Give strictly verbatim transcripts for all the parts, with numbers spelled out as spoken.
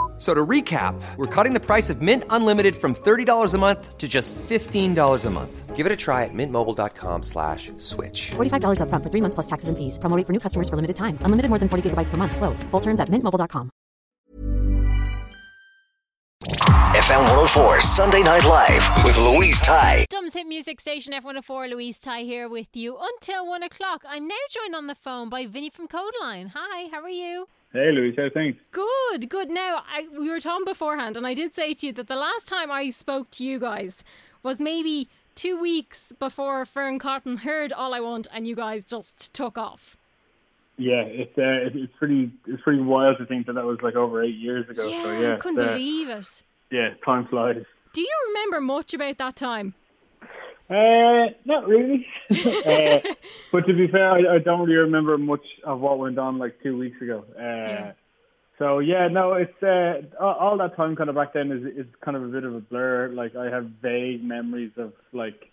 f- So to recap, we're cutting the price of Mint Unlimited from thirty dollars a month to just fifteen dollars a month. Give it a try at mintmobile.com slash switch. forty-five dollars up front for three months plus taxes and fees. Promo rate for new customers for limited time. Unlimited more than forty gigabytes per month. Slows full terms at mint mobile dot com. F M one oh four Sunday Night Live with Louise Tai. Dumb's hit music station F one oh four. Louise Tai here with you until one o'clock. I'm now joined on the phone by Vinny from CodeLine. Hi, how are you? Hey Louise, how are things? Good, good. Now, I, we were talking beforehand and I did say to you that the last time I spoke to you guys was maybe two weeks before Fearne Cotton heard All I Want and you guys just took off. Yeah, it's uh, it's pretty it's pretty wild to think that that was like over eight years ago. Yeah, so yeah I couldn't uh, believe it. Yeah, time flies. Do you remember much about that time? Uh, not really. uh, but to be fair, I, I don't really remember much of what went on like two weeks ago. Uh, yeah. So yeah, no, it's uh, all, all that time kind of back then is is kind of a bit of a blur. Like I have vague memories of like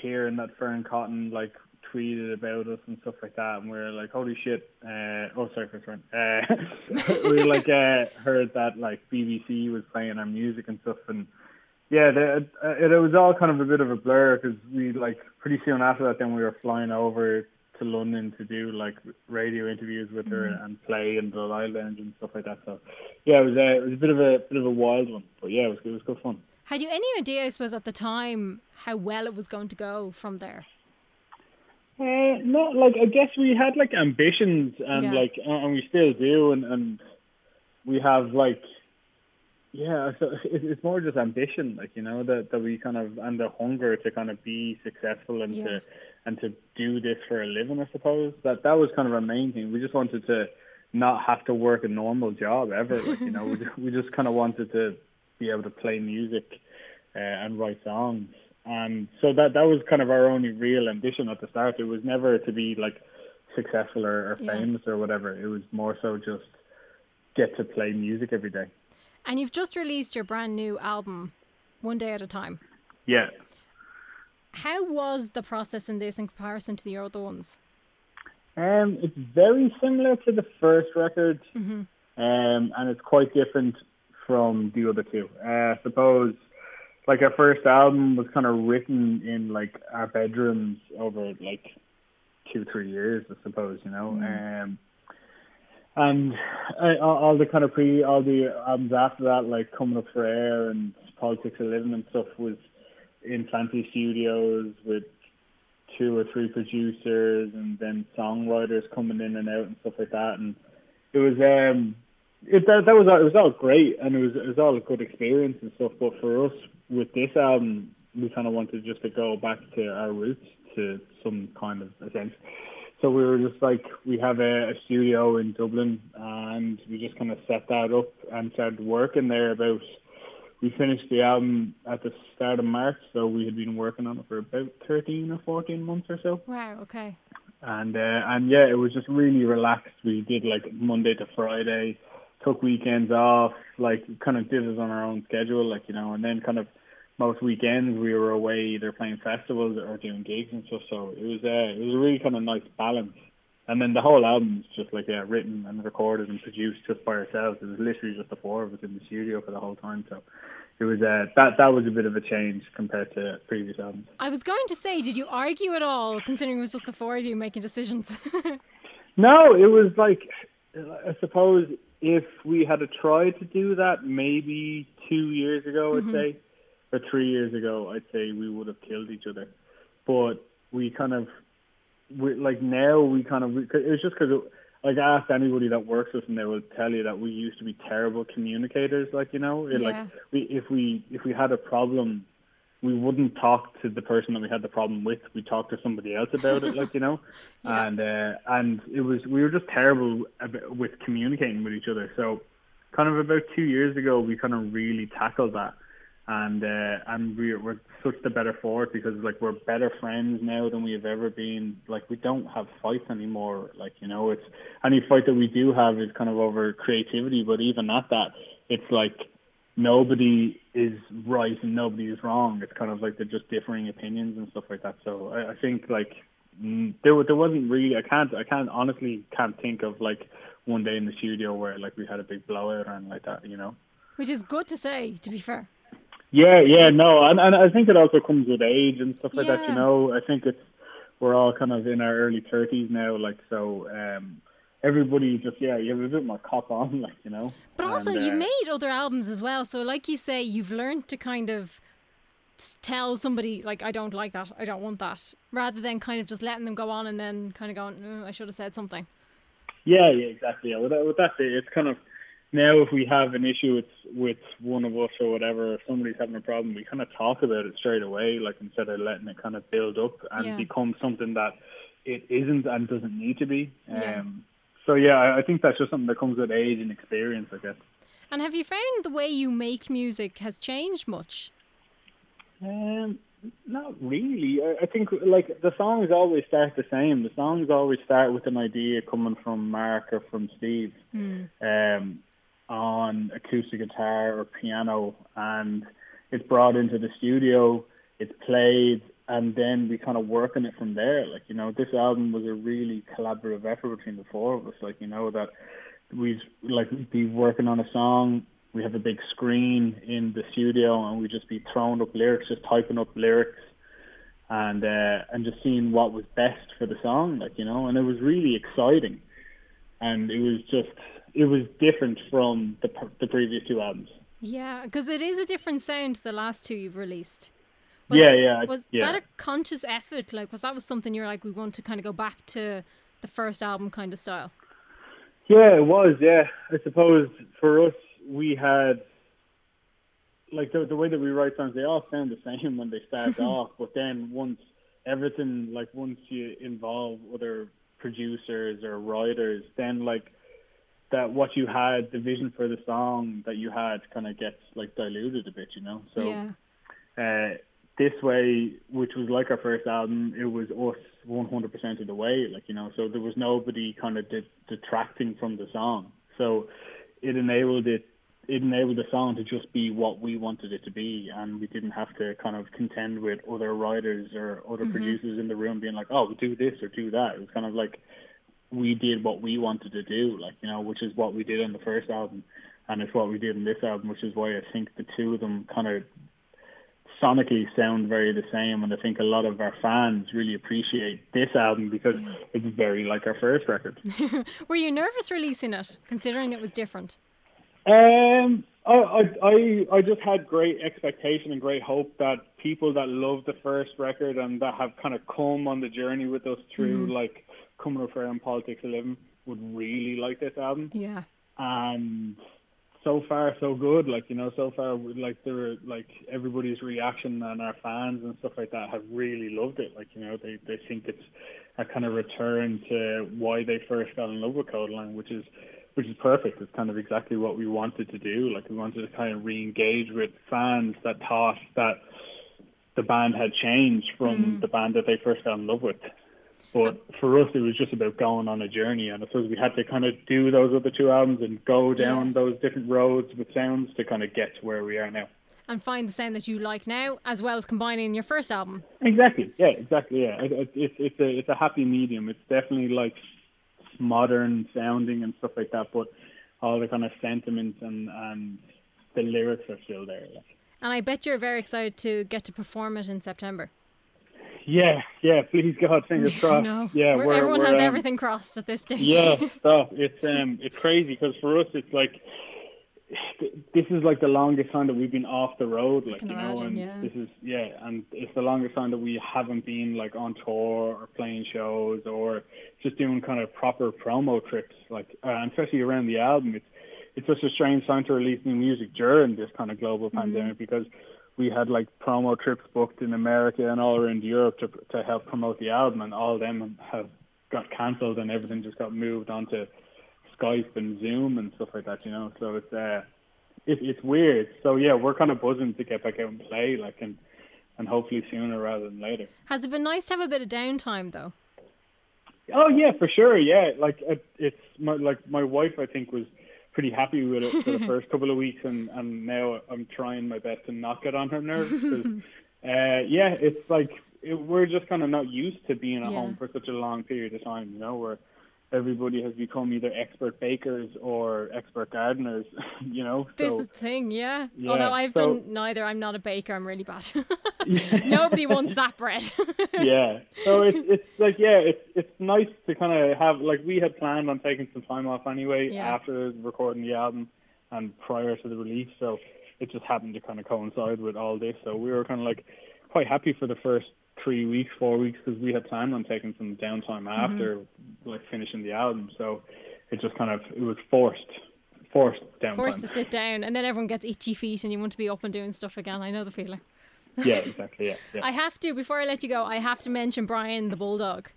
hearing that Fearne Cotton like tweeted about us and stuff like that, and we were like, holy shit! Uh, oh, sorry for Fearne. Uh, we like uh, heard that like B B C was playing our music and stuff and. Yeah, the, uh, it, it was all kind of a bit of a blur because we like pretty soon after that, then we were flying over to London to do like radio interviews with mm-hmm. her and, and play in the Live Lounge and stuff like that. So yeah, it was a, it was a bit of a bit of a wild one, but yeah, it was it was good fun. Had you any idea, I suppose, at the time how well it was going to go from there? Uh, no, like I guess we had like ambitions and yeah. like and we still do, and, and we have like. Yeah, so it's more just ambition, like, you know, that, that we kind of, and the hunger to kind of be successful and yeah. to and to do this for a living, I suppose. That that was kind of our main thing. We just wanted to not have to work a normal job ever, like, you know. we, just, we just kind of wanted to be able to play music uh, and write songs. And so that, that was kind of our only real ambition at the start. It was never to be, like, successful or, or famous yeah. or whatever. It was more so just get to play music every day. And you've just released your brand new album, One Day at a Time. Yeah. How was the process in this in comparison to the other ones? Um, it's very similar to the first record, mm-hmm. um, and it's quite different from the other two. Uh, I suppose, like, our first album was kind of written in, like, our bedrooms over, like, two, three years, I suppose, you know? Mm. Um And uh, all the kind of pre, all the albums after that, like Coming Up for Air and Politics of Living and stuff, was in fancy studios with two or three producers and then songwriters coming in and out and stuff like that. And it was um, it that that was it was all great and it was it was all a good experience and stuff. But for us with this album, we kind of wanted just to go back to our roots to some kind of a sense. So we were just like, we have a, a studio in Dublin and we just kind of set that up and started working there about, we finished the album at the start of March. So we had been working on it for about thirteen or fourteen months or so. Wow, okay. And, uh, and yeah, it was just really relaxed. We did like Monday to Friday, took weekends off, like kind of did it on our own schedule, like, you know, and then kind of most weekends we were away either playing festivals or doing gigs and stuff. So it was uh, it was a really kind of nice balance. And then the whole album is just like yeah, written and recorded and produced just by ourselves. It was literally just the four of us in the studio for the whole time. So it was uh, that that was a bit of a change compared to previous albums. I was going to say, did you argue at all considering it was just the four of you making decisions? No, it was like, I suppose if we had tried to do that maybe two years ago, mm-hmm. I'd say. Or three years ago, I'd say we would have killed each other. But we kind of, we like now we kind of, we, it was just because like, ask anybody that works with them, they will tell you that we used to be terrible communicators. Like, you know, yeah. like we, if we if we had a problem, we wouldn't talk to the person that we had the problem with. We talked to somebody else about it, like, you know, yeah. and uh, and it was we were just terrible about, with communicating with each other. So, kind of about two years ago, we kind of really tackled that, and uh, and we're we're such the better for it, because like we're better friends now than we have ever been. Like, we don't have fights anymore. Like, you know, it's any fight that we do have is kind of over creativity, but even at that, it's like, nobody is right and nobody is wrong. It's kind of like they're just differing opinions and stuff like that. So I, I think like there there wasn't really, I can't I can't honestly can't think of like one day in the studio where like we had a big blowout or anything like that, you know. Which is good to say, to be fair. Yeah, yeah, no, and and I think it also comes with age and stuff like yeah. that, you know. I think it's we're all kind of in our early thirties now, like so. Um, Everybody just, yeah, you have a bit more cop on, like, you know. But also, and, uh, you've made other albums as well. So, like you say, you've learned to kind of tell somebody, like, I don't like that, I don't want that, rather than kind of just letting them go on and then kind of going, mm, I should have said something. Yeah, yeah, exactly. Yeah. Well, that, well, that's it. It's kind of, now if we have an issue with, with one of us or whatever, if somebody's having a problem, we kind of talk about it straight away, like, instead of letting it kind of build up and yeah. become something that it isn't and doesn't need to be. Um, yeah. So, yeah, I think that's just something that comes with age and experience, I guess. And have you found the way you make music has changed much? Um, not really. I think, like, the songs always start the same. The songs always start with an idea coming from Mark or from Steve mm. um, on acoustic guitar or piano. And it's brought into the studio, it's played, and then we kind of work on it from there. Like, you know, this album was a really collaborative effort between the four of us. Like, you know, that we'd like we'd be working on a song, we have a big screen in the studio, and we'd just be throwing up lyrics, just typing up lyrics, and uh, and just seeing what was best for the song. Like, you know, and it was really exciting, and it was just it was different from the the previous two albums. Yeah, because it is a different sound to the last two you've released. Was yeah, yeah. Was yeah. that a conscious effort? Like, was that was something you're like, we want to kind of go back to the first album kind of style? Yeah, it was, yeah. I suppose for us, we had, like, the, the way that we write songs, they all sound the same when they start off, but then once everything, like, once you involve other producers or writers, then, like, that what you had, the vision for the song that you had kind of gets, like, diluted a bit, you know? So, yeah. uh, This Way, which was like our first album, it was us one hundred percent of the way, like, you know, so there was nobody kind of de- detracting from the song. So it enabled it, it enabled the song to just be what we wanted it to be, and we didn't have to kind of contend with other writers or other mm-hmm. producers in the room being like, oh, do this or do that. It was kind of like we did what we wanted to do, like, you know, which is what we did on the first album, and it's what we did on this album, which is why I think the two of them kind of sonically sound very the same, and I think a lot of our fans really appreciate this album because it's very like our first record. Were you nervous releasing it, considering it was different? Um, I, I, I just had great expectation and great hope that people that love the first record and that have kind of come on the journey with us through mm. like Coming Up for Air and Politics of Living would really like this album. Yeah. And so far, so good. Like, you know, so far, like, there were, like, everybody's reaction and our fans and stuff like that have really loved it. Like, you know, they, they think it's a kind of return to why they first got in love with CodeLine, which is which is perfect. It's kind of exactly what we wanted to do. Like, we wanted to kind of re-engage with fans that thought that the band had changed from mm. the band that they first got in love with. But for us, it was just about going on a journey, and I suppose we had to kind of do those other two albums and go down yes. those different roads with sounds to kind of get to where we are now. And find the sound that you like now, as well as combining your first album. Exactly, yeah, exactly, yeah. It, it, it's a it's a happy medium. It's definitely like modern sounding and stuff like that, but all the kind of sentiments and, and the lyrics are still there. Like. And I bet you're very excited to get to perform it in September. Yeah, yeah, please God, fingers crossed. No. Yeah, we're, we're, everyone we're, has um, everything crossed at this stage. Yeah, so it's um, it's crazy because for us it's like this is like the longest time that we've been off the road, like, you know, imagine, and yeah. this is yeah, and it's the longest time that we haven't been like on tour or playing shows or just doing kind of proper promo trips, like, uh, and especially around the album. It's it's such a strange time to release new music during this kind of global mm-hmm. pandemic, because we had like promo trips booked in America and all around Europe to to help promote the album, and all of them have got cancelled and everything just got moved onto Skype and Zoom and stuff like that, you know. So it's uh, it, it's weird. So yeah, we're kind of buzzing to get back out and play, like, and and hopefully sooner rather than later. Has it been nice to have a bit of downtime though? Oh yeah, for sure. Yeah, like it, it's my, like my wife, I think, was pretty happy with it for the first couple of weeks, and, and now I'm trying my best to not get on her nerves. Cause, uh, yeah, it's like it, we're just kind of not used to being at yeah. home for such a long period of time, you know, where everybody has become either expert bakers or expert gardeners, you know. So, this is the thing, yeah. yeah. Although I've so, done neither. I'm not a baker. I'm really bad. Nobody wants that bread. yeah. So it's it's like, yeah, it's it's nice to kind of have, like, we had planned on taking some time off anyway yeah. after recording the album and prior to the release. So it just happened to kind of coincide with all this. So we were kind of like quite happy for the first three weeks, four weeks, because we had planned on taking some downtime after mm-hmm. like finishing the album. So it just kind of, it was forced, forced downtime. Forced to sit down, and then everyone gets itchy feet and you want to be up and doing stuff again. I know the feeling. Yeah, exactly. Yeah. yeah. I have to, before I let you go, I have to mention Brian the Bulldog.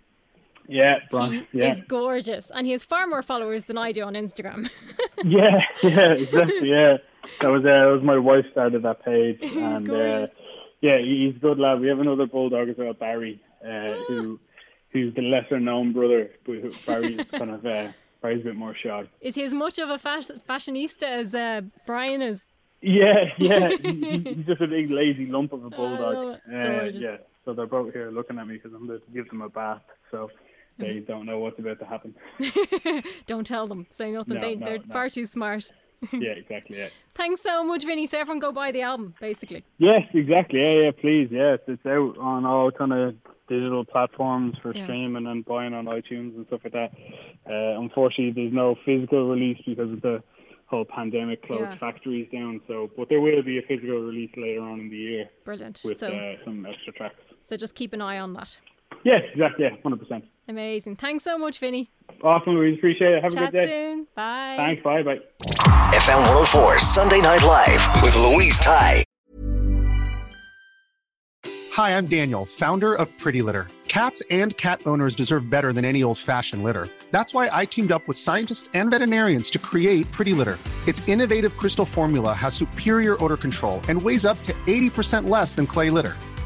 Yeah, Brian. He yeah. is gorgeous, and he has far more followers than I do on Instagram. yeah, yeah, exactly. Yeah, that was uh, that was my wife started that page. He's and, gorgeous. Uh, Yeah, he's a good lad. We have another bulldog as well, Barry, uh, who who's the lesser-known brother. But Barry's kind of uh, Barry's a bit more shy. Is he as much of a fas- fashionista as uh, Brian is? Yeah, yeah. He's just a big lazy lump of a bulldog. Uh, yeah. So they're both here looking at me because I'm going to give them a bath. So they don't know what's about to happen. Don't tell them. Say nothing. No, they, no, they're no. far too smart. Yeah, exactly. Yeah. Thanks so much, Vinny. So everyone go buy the album, basically. Yes, exactly. Yeah, yeah, please. Yeah, it's, it's out on all kind of digital platforms for yeah. streaming and buying on iTunes and stuff like that. Uh, unfortunately, there's no physical release because of the whole pandemic closed yeah. factories down. So, but there will be a physical release later on in the year. Brilliant. With so, uh, some extra tracks. So just keep an eye on that. Yes, exactly. Yeah, one hundred percent. Amazing. Thanks so much, Vinny. Awesome, Louise. Appreciate it. Have Chat a good day. Soon. Bye. Thanks. Bye. Bye. F M one oh four Sunday Night Live with Louise Tai. Hi, I'm Daniel, founder of Pretty Litter. Cats and cat owners deserve better than any old-fashioned litter. That's why I teamed up with scientists and veterinarians to create Pretty Litter. Its innovative crystal formula has superior odor control and weighs up to eighty percent less than clay litter.